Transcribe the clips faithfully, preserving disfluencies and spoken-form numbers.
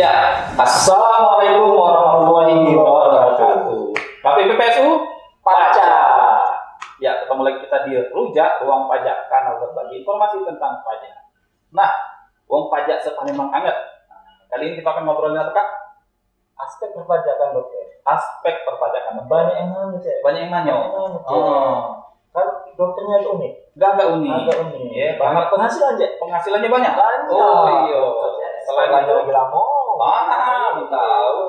Ya, assalamualaikum warahmatullahi wabarakatuh. K P P P S U Pajak. Ya, ketemu lagi kita di Rujak Ruang Pajak, kanal berbagi informasi tentang pajak. Nah, uang pajak sepanjang anget. Nah, kali ini kita akan ngobrolin tentang aspek perpajakan, Dok. Aspek perpajakan. Banyak yang nanya, Cek. Banyak yang nanya. Oh. oh. Kan dokternya itu unik. Enggak enggak unik. Enggak unik. Ya, banyak penghasilan, Cek. Penghasilannya banyak. Banyak. Oh, iya. Selain ada lebih lama. Wah, lu tahu.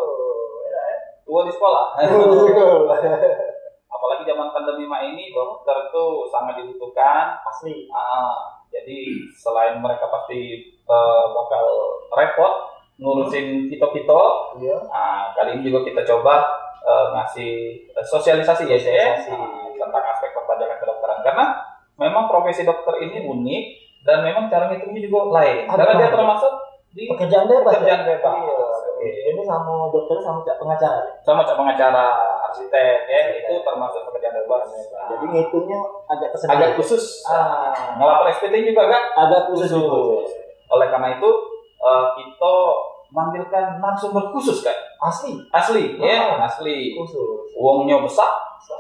Tua di sekolah. Apalagi zaman pandemi mah ini, dokter tuh sangat dibutuhkan. Asli. Ah, jadi selain mereka pasti uh, bakal repot ngurusin kita-kita, iya. Nah, kali ini juga kita coba uh, ngasih uh, sosialisasi ya, sosialisasi. Nah, tentang aspek perpajakan kedokteran. Karena memang profesi dokter ini unik dan memang cara ngitungnya juga lain. Ada Karena dia termasuk di pekerjaan bebas, pekerjaan bebas. Iya. Oke. Ini sama dokter sama cak pengacara, sama cak pengacara, arsitek, ya arsitek. Itu termasuk pekerjaan bebas. Nah. Jadi ngitungnya agak tersendiri, agak khusus. Ah. Ngelapor S P T juga agak agak khusus. khusus. Oleh karena itu uh, kita manggilkan narasumber khusus kan? Asli, asli, oh. ya asli. Khusus. Uangnya besar,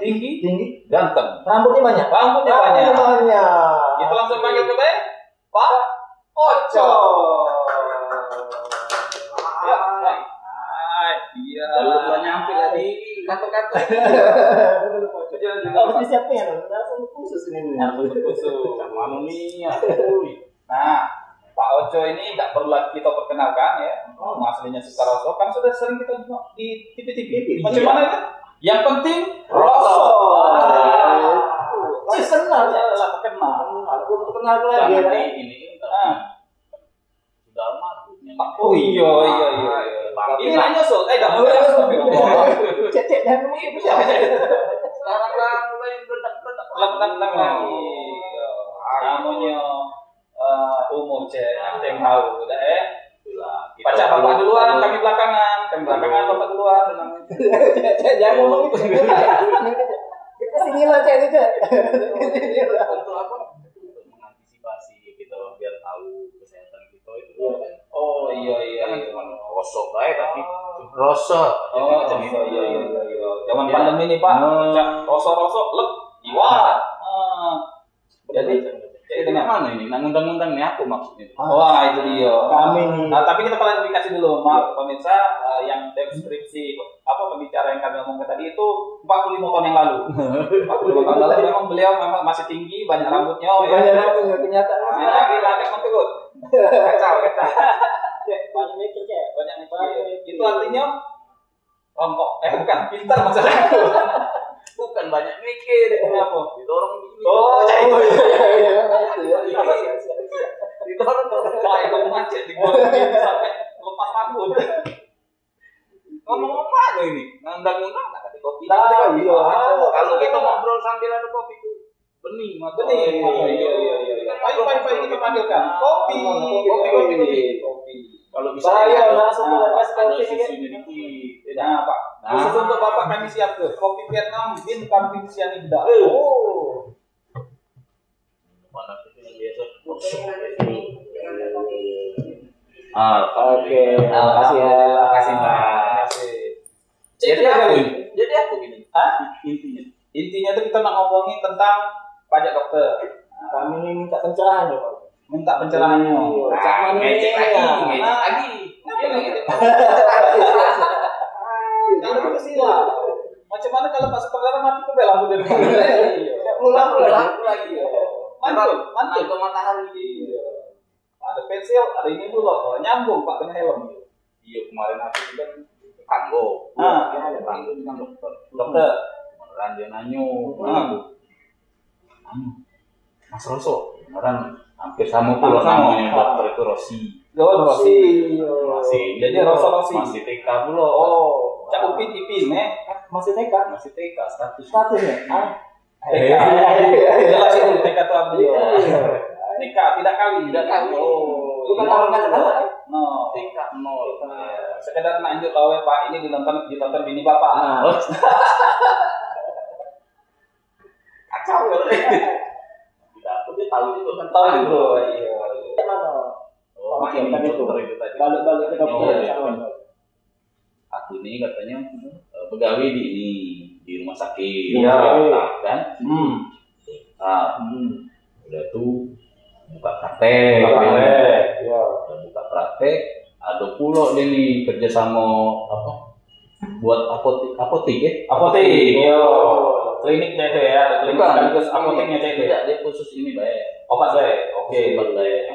tinggi, tinggi, ganteng. Rambutnya banyak, rambutnya banyak. Kita langsung panggil ke Pak, Pak Oco. Belum nyampe lagi kata-kata. Harus disiapin ya, langsung khusus ini. Langsung khusus. Mana nih? Nah, Pak Oco ini nggak perlu lagi kita perkenalkan ya. Oh, aslinya secara Oco kan sudah sering kita tengok di T V T V. Macam mana itu? Yang penting Oco. Si senang ya, lah kenal. Aku kenal lagi ini. Sudah mati. Oh iya iya iya. Ini lah nyusul, eh dah mulai nyusul. Cecek dan ini bisa. Sekarang lah mulai berenang-berenang. Berenang-berenang lagi. Namanya umur cek, yang tahu, dah eh. Pajak bapak duluan, kami belakangan, kami belakangan bapak duluan. Cecek jangan ngomong itu. Kita sini lah cek itu. Untuk apa? Untuk mengantisipasi kita biar tahu kesehatan kita itu. Oh iya iya. Rosok baik tapi rosok. Oh jadi iya iya iya. Zaman pandemi ini Pak, rosok-rosok lek iwat. Jadi jadi mana ini? Nah undang-undang ni aku maksudnya. Wah itu dia. Kami. Nah tapi kita klarifikasi dulu, maaf pemirsa yang deskripsi apa pembicara yang kami omongkan tadi itu empat puluh lima tahun yang lalu. empat puluh lima tahun lalu memang beliau memang masih tinggi, banyak rambutnya. Banyak rambutnya kenyataan. Tapi lagi menurut kacau kacau. Banyak mikir ya, banyak mikir. Itu artinya rompok. Eh bukan, pintar maksudnya. Bukan banyak mikir. Apa? Didorong dulu. Oh, iya iya iya. Didorong terus kayak macet di gua sampai lepas rambut. Ngomong apa ini? Nandang-nandang enggak ada kopi. Kalau kita ngobrol sambil ada kopi itu bening, mah bening. Iya iya iya. Pagi-pagi kita panggilkan kopi, kopi kopi kopi. Kalau bisa ya langsung lepas kopi ini. Nah, Pak. Khusus untuk Bapak kami siap ke kopi Vietnam Bin Kambing Sianida. Oh. Mana itu yang biasa? Ah, oke. Terima kasih ya. Terima kasih, Pak. Jadi aku, jadi aku gini. Hah? Intinya. Intinya itu kita nak ngomongin tentang pajak dokter. Kami ini minta pencerahan ya Pak. Minta pencerahannya. Ah, ngecek lagi, ngecek lagi. Tapi kesila. Macam mana kalau Pak Sutradara mati ke belang udah depan? Pulang pulang lagi. Mantul, mantul ke matahari. Iya. Ada pensil, ada ini dulu. Nyambung Pak dengan helm. Iya kemarin aku juga tanggo. Ah, tanggo dengan dokter. Dokter. Ranjau nanyu. Nanyu. Mas Rosso, orang hampir sama pula namanya dokter itu Rossi. Oh, Rossi. Masih. Jadi Rosso Rossi. Masih T K pula. Oh, Cak Upin Ipin eh. Masih T K, masih T K status. Statusnya. Ah. T K. Jelas itu T K itu ambil. T K tidak kawin, tidak kawin. Bukan orang kata-kata. No. T K nol. Sekedar lanjut tahu Pak, ini ditonton ditonton bini Bapak. Kacau loh. Tahu itu kan tahu itu. Iya. Mana? Oh, oke, kan itu. Balik-balik ke dokter. Aku ini katanya pegawai di ini di rumah sakit. Iya. Kan? Hmm. Ah. Udah tuh buka praktek. Iya. Buka praktek. Ada pula dia nih kerja sama apa? Buat apotek, apotek ya? Apotek. Iya. Kliniknya itu ya, klinik sekaligus apoteknya itu ya? Dia khusus ini baik obat baik, oke obat baik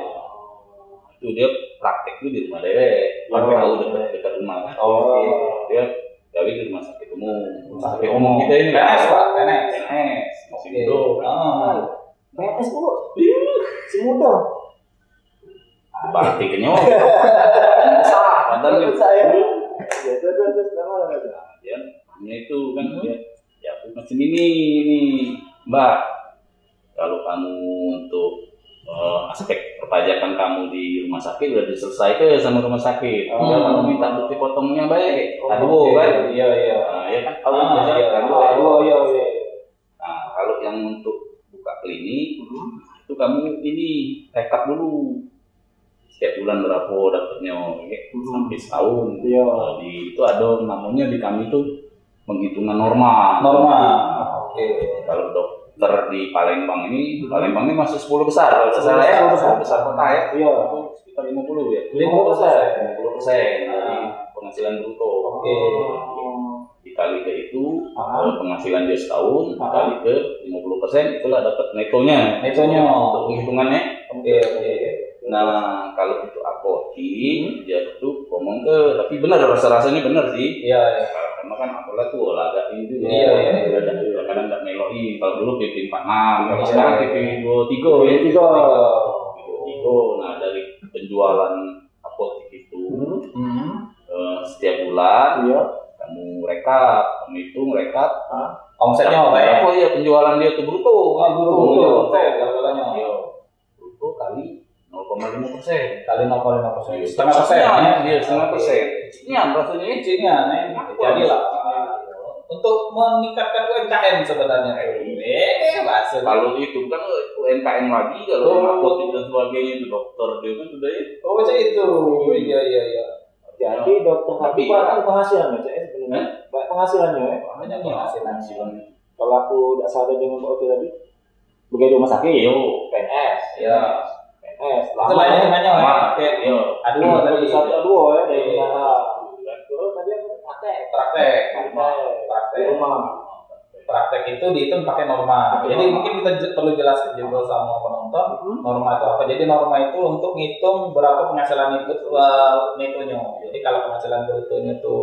itu dia praktek itu di rumah dewek aku tahu dekat rumah kan oh dia gawe di rumah sakit umum rumah sakit umum kita ini P N S pak, P N S P N S masih muda P N S bu, masih muda praktiknya salah, mantan itu saya ya, itu itu, itu hanya itu kan ya aku macam ini nih mbak kalau kamu untuk uh, aspek perpajakan kamu di rumah sakit sudah diselesaikan sama rumah sakit kalau hmm. kamu minta bukti potongnya baik oh, aduh okay. Kan iya iya nah, ya kan kalau ah, iya, iya, aduh iya iya nah kalau yang untuk buka klinik hmm. itu kamu ini rekap dulu setiap bulan berapa dapatnya hmm. sampai setahun iya. Nah, di itu ada namanya di kami tuh penghitungan norma. Norma. Oke. Okay. Kalau dokter di Palembang ini, Palembang ini masih sepuluh besar. Besar ya, sepuluh besar kota ya. Iya. Sekitar lima puluh ya. Lima besar. Lima puluh persen. Penghasilan bruto. Oke. Okay. Dikali ke itu, kalau penghasilan dia setahun, dikali ke lima puluh persen, itulah dapat netonya. Netonya. Untuk penghitungannya. Oke. Okay. Okay. Okay. Nah, kalau itu apotik, dia tuh ngomong ke, tapi benar rasa-rasanya benar sih. Iya. Ya. Karena kan apalah tuh olahraga itu ya, iya, iya, iya, iya, iya. Kadang nggak meloin kalau dulu P P empat puluh enam, kalau sekarang P P dua puluh tiga nah dari penjualan apotik itu mm-hmm. eh, setiap bulan iya. Kamu rekap, kamu hitung rekap omsetnya apa ya? Oh iya penjualan dia tuh bruto ah, bruto, bruto, bruto, bruto kali nol koma lima persen kali nol koma lima persen setengah persen ya setengah persen cicilan rasanya cicilan jadilah untuk meningkatkan U M K M sebenarnya eh bahasa kalau itu kan U M K M lagi kalau apotik dan sebagainya itu dokter dia kan sudah ya oh macam itu iya iya iya jadi dokter tapi kan penghasilannya macam itu sebenarnya penghasilannya ya banyak penghasilannya kalau aku tidak salah dengan Pak Oke tadi begitu rumah sakit P N S ya eh selamanya hanya oke yo aduh tadi satu dua ya dari terus tadi praktek praktek praktek normal praktek itu dihitung pakai norma jadi mungkin kita perlu jelaskan juga sama penonton norma itu apa jadi norma itu untuk ngitung berapa penghasilan itu netonya jadi kalau penghasilan brutonya itu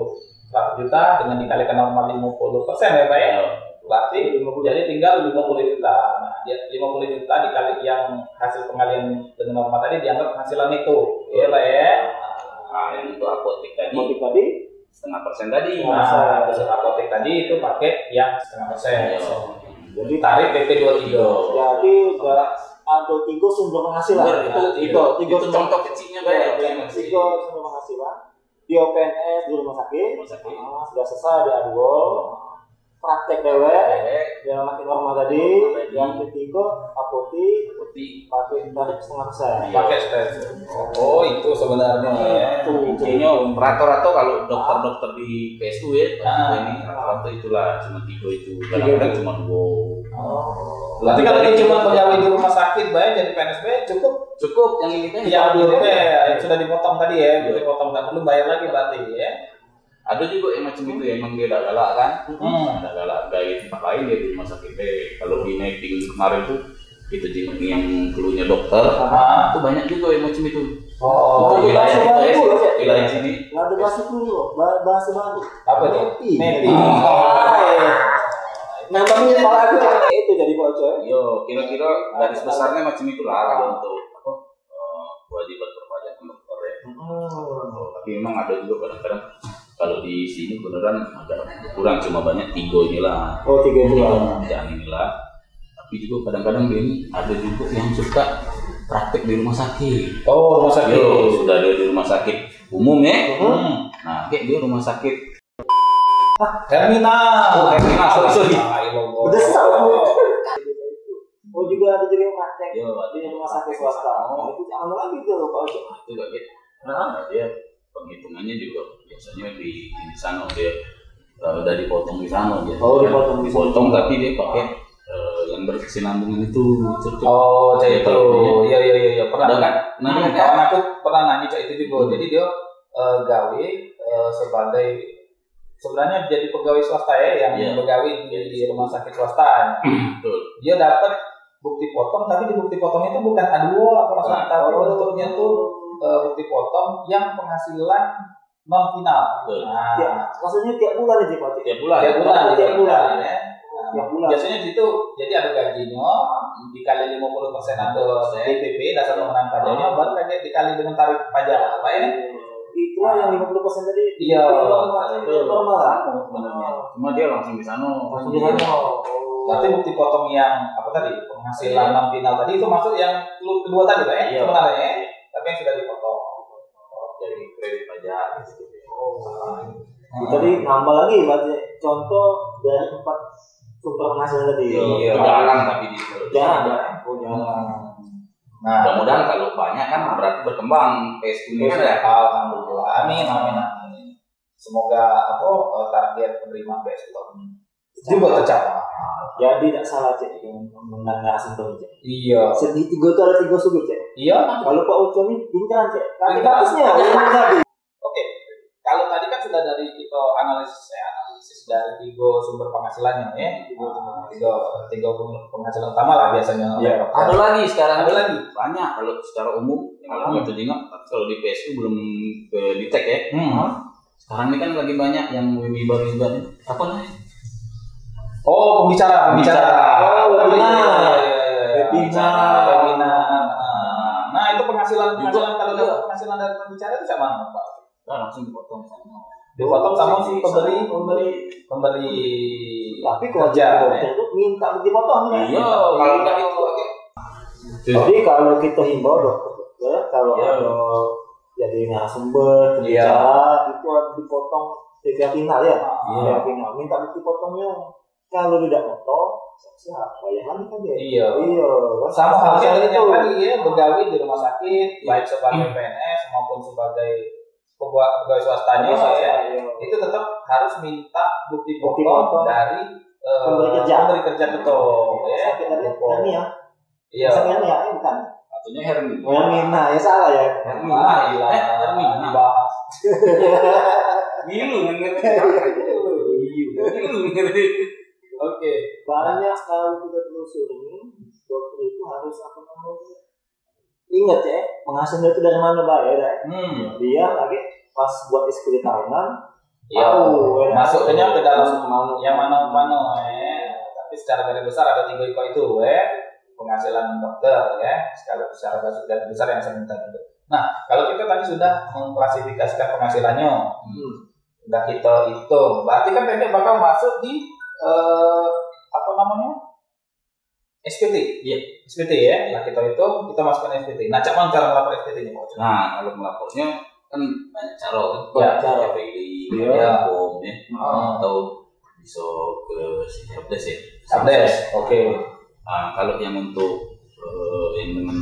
seratus juta dengan dikalikan norma lima puluh persen ya Pak ya berarti jadi tinggal lima puluh juta. Nah, dia lima puluh juta dikali yang hasil pengalian dengan norma tadi dianggap penghasilan itu. Iya, Pak ya. Nah, yang untuk apotik tadi. Apotik tadi setengah persen tadi. Nah, hasil apotik tadi itu pakai yang setengah persen. Ya. Jadi tarik P P dua puluh tiga. Jadi enggak ada tiga sumber penghasilan. Nah, itu itu tiga contoh kecilnya, Pak. Tiga sumber penghasilan. Di P N S di rumah sakit. Rumah sakit. Ah, sudah selesai di A dua. Praktek dewek, yang makin normal tadi, yang ketiga apotik, pakai tarik setengah persen. Pakai setengah. Oh itu sebenarnya. Itu intinya rata-rata kalau dokter-dokter di P S U ya, ini rata-rata itulah cuma tiga itu, kadang-kadang cuma dua. Berarti kalau dia cuma pegawai di rumah sakit, baik jadi P N S B cukup. Cukup yang ini kan? Yang dulu ya sudah dipotong tadi ya, dipotong nggak perlu bayar lagi berarti ya. Ada juga yang macam itu ya, emang dia tidak galak kan? Tidak galak, dari tempat lain dia di rumah sakit deh. Kalau di meeting kemarin tuh, itu jengkeng yang keluarnya dokter, itu banyak juga yang macam itu. Oh, wilayah kita ya, wilayah sini. Nggak ada bahasa itu loh, bahasa baru. Apa itu? Meeting. Nampaknya malah aku itu jadi bocor. Yo, kira-kira garis besarnya macam itulah kalau untuk kewajiban perpajakan dokter ya. Tapi memang ada juga kadang-kadang. Kalau di sini beneran agak kurang cuma banyak tiga inilah. Oh tiga inilah. Jangan inilah. Tapi juga kadang-kadang ini ada juga yang suka praktek di rumah sakit. Oh rumah sakit. Yo, sudah ada di rumah sakit umum ya. Hmm. Nah kayak dia rumah sakit. Terminal. Oh terminal. Sorry sorry. Udah salah. Oh juga ada juga yang praktek Iya, berarti rumah sakit swasta. Oh, itu jangan lagi tuh Pak Ojo. Itu enggak gitu. Nah, dia penghitungannya juga biasanya di di sana dia udah dipotong di sana dia. Oh, dipotong di sana. Potong tapi dia pakai yang berkesinambungan itu. Oh, kayak itu. Iya, iya, iya, pernah kan? Nah, kawan aku pernah nanya itu juga. Jadi dia gawe sebagai sebenarnya jadi pegawai swasta ya yang yeah. Pegawai di rumah sakit swasta. Betul. Dia dapat bukti potong, tapi di bukti potong itu bukan aduo atau masalah, tapi bentuknya tuh bukti potong yang penghasilan non final. Nah, ya, maksudnya tiap bulan aja Pak. Tiap bulan. Tiap bulan. Tiap bulan. Tiap bulan, ya. Nah, tiap bulan. Biasanya gitu. Jadi ada gajinya dikali lima puluh persen atau D P P dasar penerimaan pajaknya, baru dikali dengan tarif pajak, apa ya? Itu yang lima puluh persen tadi. Iya, itu normal kan sebenarnya. Cuma dia langsung di sana. Langsung di sana. Berarti bukti potong yang apa tadi? Penghasilan non final tadi itu maksud yang kedua tadi Pak ya? Sebenarnya. Tapi yang sudah dipotong. Dari kredit pajak gitu. Oh. Tadi nambah lagi berarti contoh dari tempat sumber penghasilan tadi. Iya, jarang tapi di situ. Jarang. Oh, jarang. Nah, mudah-mudahan kalau banyak kan berarti berkembang P S Indonesia ya. Alhamdulillah. Amin, amin, amin. Semoga apa target penerimaan P S tahun juga tercapai. Jadi tidak salah cek yang mengenai hasil kerja. Iya. Segitiga itu ada tiga sudut cek. Iya. Kalau Pak Ucom ini pintar cek. Kaki batasnya. Oke. Kalau tadi kan sudah dari kita analisis ya, analisis dari tiga sumber penghasilannya ya. Tiga, tiga penghasilan utama lah biasanya. Ya. Ada lagi sekarang. Ada lagi. Banyak kalau secara umum. Kalau hmm. Itu ingat kalau di P S U belum di tag ya. Hmm. Sekarang ini kan lagi banyak yang lebih baru-baru. Apa namanya? Oh, pembicara, pembicara. Oh, webinar. Webinar, webinar. Nah, itu penghasilan penghasilan kalau dapat penghasilan dari pembicara itu sama Pak. Nah, langsung dipotong sama. Dipotong sama si pemberi, pemberi, pemberi. Tapi kerja itu minta dipotong ya. Iya, kalau enggak itu oke. Jadi kalau kita himbau dokter, kalau ada jadi narasumber, pembicara itu harus dipotong tiga final ya. Tiga final minta dipotongnya. Kalau tidak motor, siapa yang mana kan dia? Iya, iya. Sama halnya itu tadi ya, pegawai di rumah sakit, baik sebagai P N S maupun sebagai pegawai swastanya, saya itu tetap harus minta bukti potong dari pemberi kerja, pemberi kerja betul. Ya, kita lihat ini ya. Iya. Misalnya ini ya, bukan? Artinya Hermina. Hermina, ya salah ya. Hermina, eh Hermina. Bilu, ngerti? Bilu, ngerti? Oke, okay. Banyak kalau kita telusuri, dokter itu harus apa namanya? Ingat ya, penghasilan itu dari mana bayar? Ya? Hmm. Dia lagi pas buat S K D tahunan, ya, oh, ya, masuknya ke dalam yang mana mana, eh. Tapi secara garis besar ada tiga ikon itu, eh. Penghasilan dokter, ya. Kalau secara garis besar yang saya minta itu. Nah, kalau kita tadi sudah mengklasifikasikan penghasilannya, hmm. Sudah kita hitung, berarti kan P P bakal masuk di Uh, apa namanya S P T, yeah. S P T ya. Nah kita itu kita masukkan S P T. Nah cara cara melapor S P T nya macam. Nah kalau melapornya kan banyak cara kan. Banyak cara. P P I, ya, bom ya. Atau bisa ke helpdesk ya. Helpdesk, oke. Kalau yang untuk uh, yang dengan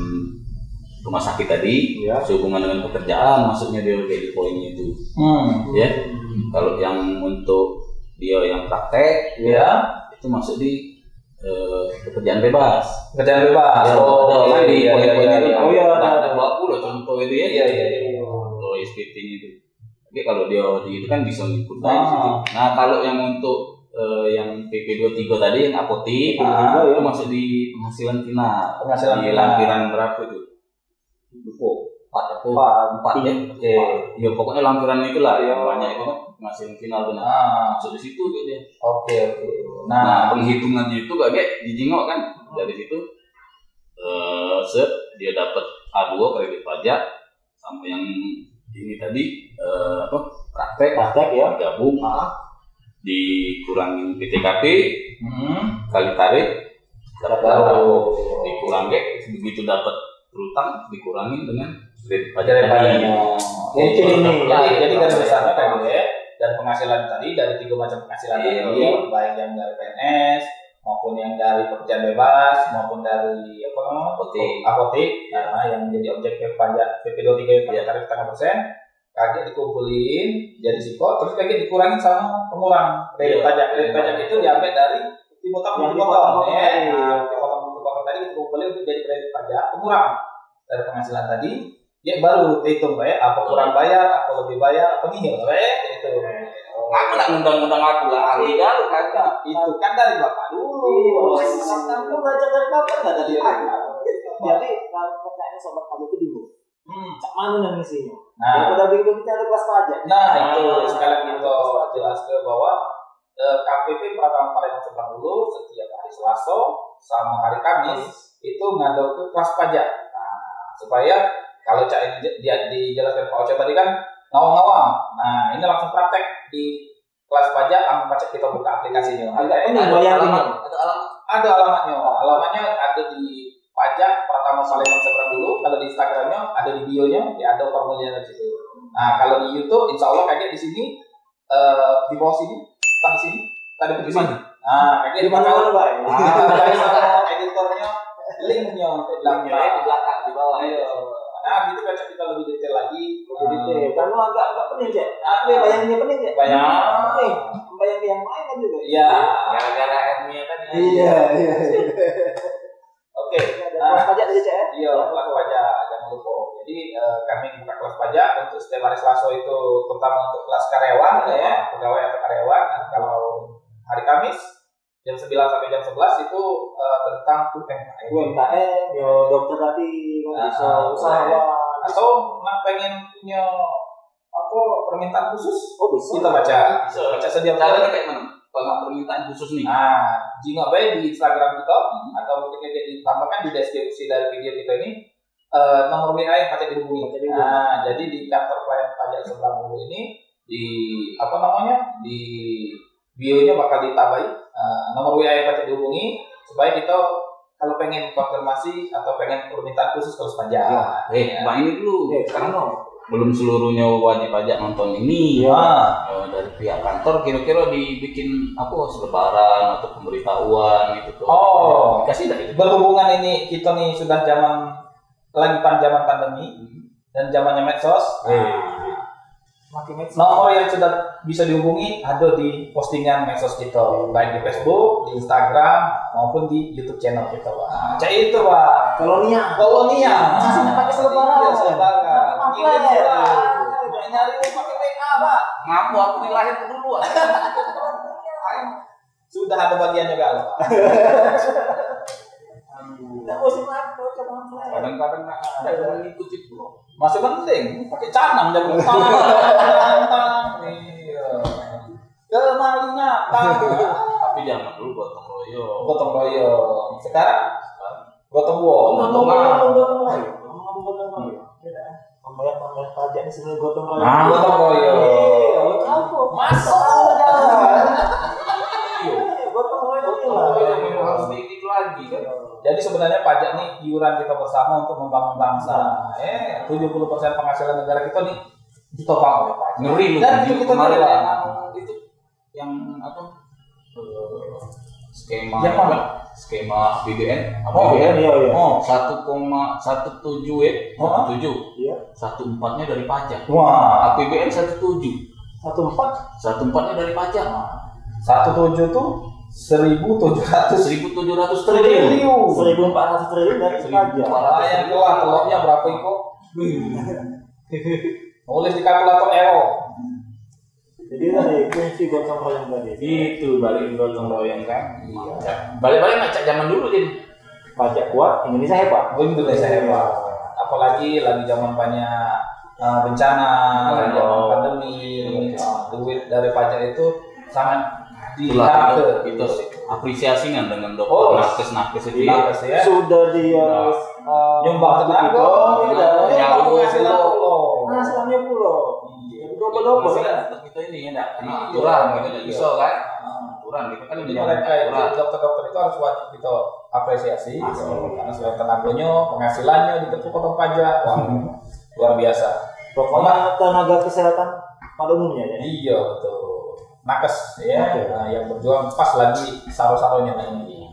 rumah sakit tadi, yeah. Sehubungan dengan pekerjaan, masuknya dia kayak di poinnya itu, hmm. Ya. Hmm. Kalau yang untuk dia yang praktek, ya, ya itu masuk di uh, pekerjaan bebas. Pekerjaan bebas. Ya, oh, ada di poin-poin itu. Oh ya, ada dua puluh contoh itu ya. Iya, iya, iya. Contoh S P T-nya itu. Tapi kalau dia di itu kan bisa ikut lain. Ah. Nah, kalau yang untuk uh, yang P P dua puluh tiga tadi yang apotik, ah, itu ya. Masuk di penghasilan final. Penghasilan di lampiran berapa itu? Buku. Empat, empat, ya. Oke. Ya pokoknya lampiran itulah yang banyak itu masih final tuh. Nah, masuk di situ dia. Oke, oke. Nah, penghitungannya itu gak kayak dijingok kan dari situ. Eh, set dia dapat A dua kredit pajak sama yang ini tadi eh apa? Praktek, praktek ya. Gabung dikurangin P T K P, kali tarik dapat dikurangin begitu dapat berutang dikurangi dengan kredit pajak tadi. Mungkin ini jadi garis besarnya kan ya dan penghasilan tadi dari tiga macam penghasilan tadi, baik yang dari P N S maupun maupun yang dari pekerjaan bebas maupun dari apa namanya apotik, apotik ya, yang menjadi objek pajak P P dua puluh tiga pajak tarif setengah persen, kaget dikumpulin jadi siko, terus kaget dikurangin sama pengurang dari pajak dari pajak itu diambil dari dipotong dipotong ya, dipotong dipotong tadi dikumpulin untuk jadi kredit pajak pengurang dari penghasilan tadi. Ya baru dihitung ya, apa kurang bayar, apa lebih bayar, apa nihil ya, itu. Aku nak undang-undang aku lah, ahli galuh kan? Itu kan dari bapak dulu. Kamu belajar dari bapak nggak dari aku? Jadi kalau pertanyaannya sobat kamu itu bingung. Cak mana yang isinya? Nah, udah bingung kita ada kelas pajak. Nah itu sekalian itu jelas ke bawah. K P P Pratama Palembang Seberang dulu setiap hari Selasa sama hari Kamis itu ngadol ke kelas pajak supaya kalau cak ini dijelaskan Pak Oce tadi kan ngawang-ngawang. Nah ini langsung praktek di kelas pajak, langsung pajak kita buka aplikasinya. Ada ini alamat, ada alamat, ada alamatnya. Alamatnya ada di pajak Pratama Palembang Seberang dulu. Ada di Instagramnya, ada di bio-nya, ya ada formulirnya di situ. Nah kalau di YouTube, Insya Allah kayak di sini uh, di bawah sini, tadi sini, tadi di sini. Nah kayak di belakang, nah editornya, linknya untuk linknya di belakang di bawah. Nah, gitu baca kita lebih detail lagi. Lebih detail. Kalau agak agak pening ya. Aku bayanginnya pening ya. Bayang. Eh, bayang yang lain aja juga. Iya. Gara-gara admin kan. Iya, iya. Oke, kelas pajak aja ya. Iya, kelas pajak jangan lupa. Jadi kami buka kelas pajak untuk setiap hari Selasa itu terutama untuk kelas karyawan ya, pegawai atau karyawan. Kalau hari Kamis jam sembilan sampai jam sebelas itu uh, tentang U M K M. U M K M, yo dokter tadi, bisa usahawan. Atau nak pengen punya apa permintaan khusus? Oh bisa. Kita baca, bisa baca setiap hari. Kayak mana? Kalau permintaan khusus nih. Nah, jika baik di Instagram kita hmm. atau mungkin jadi tambahkan di deskripsi dari video kita ini uh, nomor W A yang pajak dihubungi. Nah, jadi di kantor pelayan pajak Seberang Bulu ini di apa namanya di bio-nya bakal ditambahin. Uh, nomor W A yang pajak dihubungi supaya kita kalau pengen konfirmasi atau pengen permintaan khusus terus pajak. Ya, eh, ya. Bang ini dulu eh, karena belum seluruhnya wajib pajak nonton ini. Ya. Ya, dari pihak kantor kira-kira dibikin apa selebaran atau pemberitahuan gitu. Oh, ya, kasih dari berhubungan ini kita nih sudah zaman kelanjutan zaman pandemi hmm. dan zamannya medsos. Hmm. Nomor yang sudah bisa dihubungi ada di postingan medsos kita, baik di Facebook, di Instagram maupun di YouTube channel kita, Pak. Cak itu, Pak. Kolonia. Kolonia. Masih pakai selebaran. Iya, selebaran. Nyari nyari pakai T K, Pak. Ngaku aku dilahir dulu. Sudah ada bagiannya galau. Tidak usah ngaku, coba. Kadang-kadang ada yang ngikutin loh. Masih penting, pakai canang jangan tantang. Iya. Kemalingan tangga. Tapi jangan dulu gotong royong. Gotong royong. Sekarang gotong royong. Gotong royong. Gotong royong. Gotong royong. Pembayar-pembayar pajak di sini gotong royong. Gotong royong. Iya, masuk. Gotong royong. Harus dikit lagi kan. Jadi sebenarnya pajak nih iuran kita bersama untuk membangun bangsa. Eh, tujuh puluh persen penghasilan negara kita nih ditopang oleh pajak. Ngeri loh. Dan itu kita ngeri lah. Itu yang apa? Skema ya, skema B B N. Apa oh, B B N? Iya, iya. Oh, satu koma satu tujuh ya. satu koma tujuh. Iya. satu koma empat-nya dari pajak. Wah, A P B N satu koma tujuh. satu koma empat. satu koma empat-nya dari pajak. satu koma tujuh tuh seribu tujuh ratus seribu tujuh ratus triliun seribu empat ratus triliun dari pajak. Malah yang keluar keluarnya berapa iko? Nulis di kalkulator error. Jadi tadi kunci gotong royong tadi. Itu balik gotong royong kan? Balik-balik macam zaman dulu jadi pajak kuat Indonesia hebat. Indonesia hebat. Apalagi lagi zaman banyak bencana, zaman pandemi, duit dari pajak itu sangat Itulah, itu, itu apresiasi kan dengan dokter oh, nakes-nakes itu ya. Sudah dia nah, nyumbang tenaga, nyawanya hasilnya pulau, hasilnya pulau. Iya, double-double kan kita ini ya, nah, aturan kita bisa kan, aturan kita kan jadi mereka itu dokter-dokter itu harus wajib kita apresiasi, karena selain tenaganya, penghasilannya diketuk potong pajak, wah luar biasa. Pokoknya tenaga kesehatan pada umumnya ya. Iya betul. Nakes ya, okay. Nah, yang berjuang pas lagi saro-saronya ini.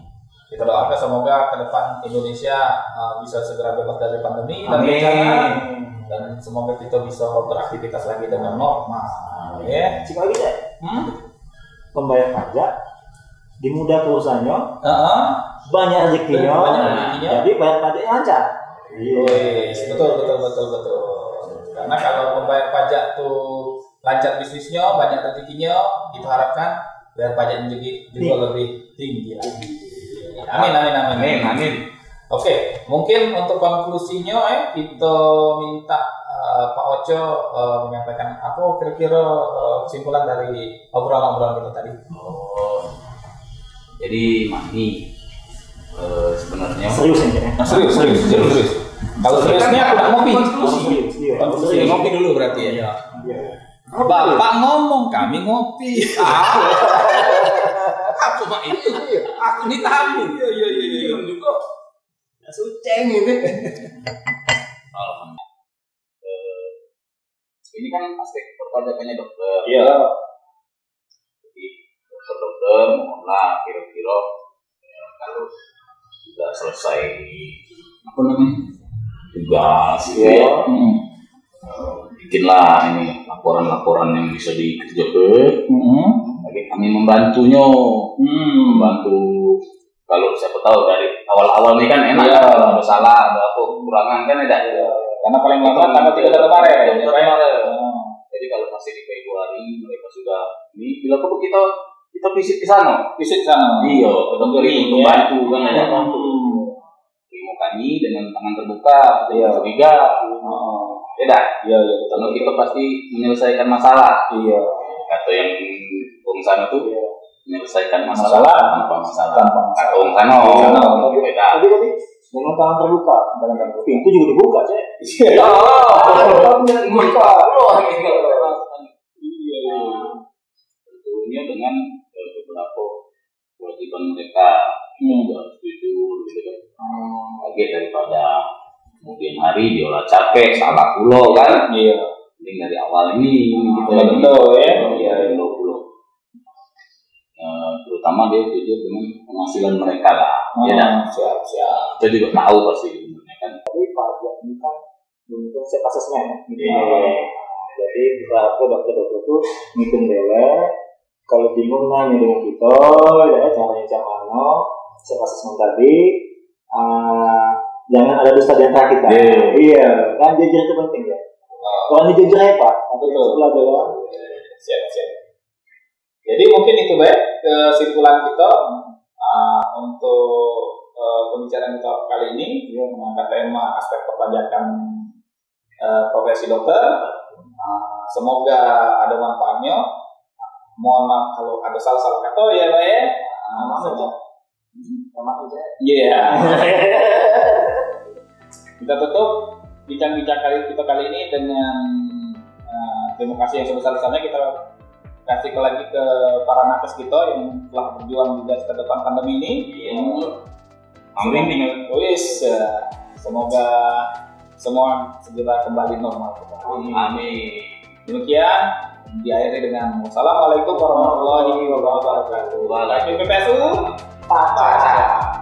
Kita doakan semoga ke depan Indonesia uh, bisa segera bebas dari pandemi dan bencana, dan semoga kita bisa beraktivitas lagi dengan normal. Ya. Cik lagi deh. Pembayar pajak dimudah urusannya, uh-huh. banyak rezekinya, jadi bayar pajaknya lancar. Iya, betul betul betul betul. Karena kalau pembayar pajak tuh lancar bisnisnya, banyak rezekinya, kita harapkan bayar pajak juga juga lebih tinggi lagi. Amin, amin, amin, amin, amin. Oke, okay. Mungkin untuk konklusinya, eh, kita minta uh, Pak Oco uh, menyampaikan apa kira-kira uh, kesimpulan dari obrolan-obrolan kita tadi. Oh, jadi Mani uh, sebenarnya serius ya? Nah, serius, serius, serius, serius. Kalau seriusnya aku ngopi. Konklusi, ngopi dulu berarti ya. Iya. Bapak ngomong, kami ngopi. Aku mah itu, aku ini tamu. Iya iya iya iya. Juga, nggak suceng ini. Alhamdulillah. Ini kan aspek perpajakannya dokter. Iya. Jadi dokter-dokter mohonlah kira-kira kalau sudah selesai apa namanya tugas itu, bikinlah ini laporan-laporan yang bisa dikerjakan. Oke, kami membantunya, hmm, membantu. Kalau siapa tahu dari awal-awal ini kan enak ya, kalau ada salah, ada kekurangan kan ada. Ya. Karena paling lama tanggal tiga Maret, jadi kalau masih di Februari mereka sudah ini, bila perlu kita kita visit ke sana, visit sana. Iya, kemudian untuk bantu kan ada bantu. Terima kami dengan tangan terbuka, ya, tiga. Ya dah, ya, ya. Kalau kita pasti menyelesaikan masalah. Iya. Atau yang orang sana tuh yeah. menyelesaikan masalah, masalah tanpa masalah, tanpa masalah. Atau orang sana, tapi tapi dengan tangan terbuka, dengan tangan terbuka. Itu juga dibuka sih. Iya. Tangan dibuka. Iya. Tentunya dengan beberapa kewajiban mereka juga jujur, lagi daripada kemudian hari diolah capek, salah pulau kan? Iya. Mending dari awal ini kita lagi tahu ya. Iya. Uh, terutama dia jujur dengan penghasilan mereka lah, hmm. ya kan? Siap, siap. Kita juga tahu pasti sebenarnya kan. Tapi pajak ini kan untuk siapa asesmen, gitu. Jadi berapa dokter-dokter itu ngitung dewe, kalau bingung nanya dengan kita, ya caranya caranya siapa asesmen tadi, uh, jangan ada dusta di antara kita. Yeah. Iya, kan jujur itu penting ya. Kalau ini jujur ya Pak, atau sebelah doang. Siap, siap. Jadi mungkin itu baik kesimpulan kita uh, untuk uh, pembicaraan kita kali ini yang mengangkat tema aspek perpajakan uh, profesi dokter. Uh, semoga ada manfaatnya. Mohon maaf kalau ada salah-salah kata ya Pak ya. Maaf saja. Maaf saja. Iya. Kita tutup bincang-bincang kali kita kali ini dengan uh, terima kasih yang sebesar-besarnya kita kasih lagi ke para nakes kita yang telah berjuang juga ke depan pandemi ini. Amin ya. Wis, semoga semua segera kembali normal. Amin. Amin. Demikian diakhiri dengan wassalamualaikum warahmatullahi wabarakatuh. Waalaikumsalam. Pacar.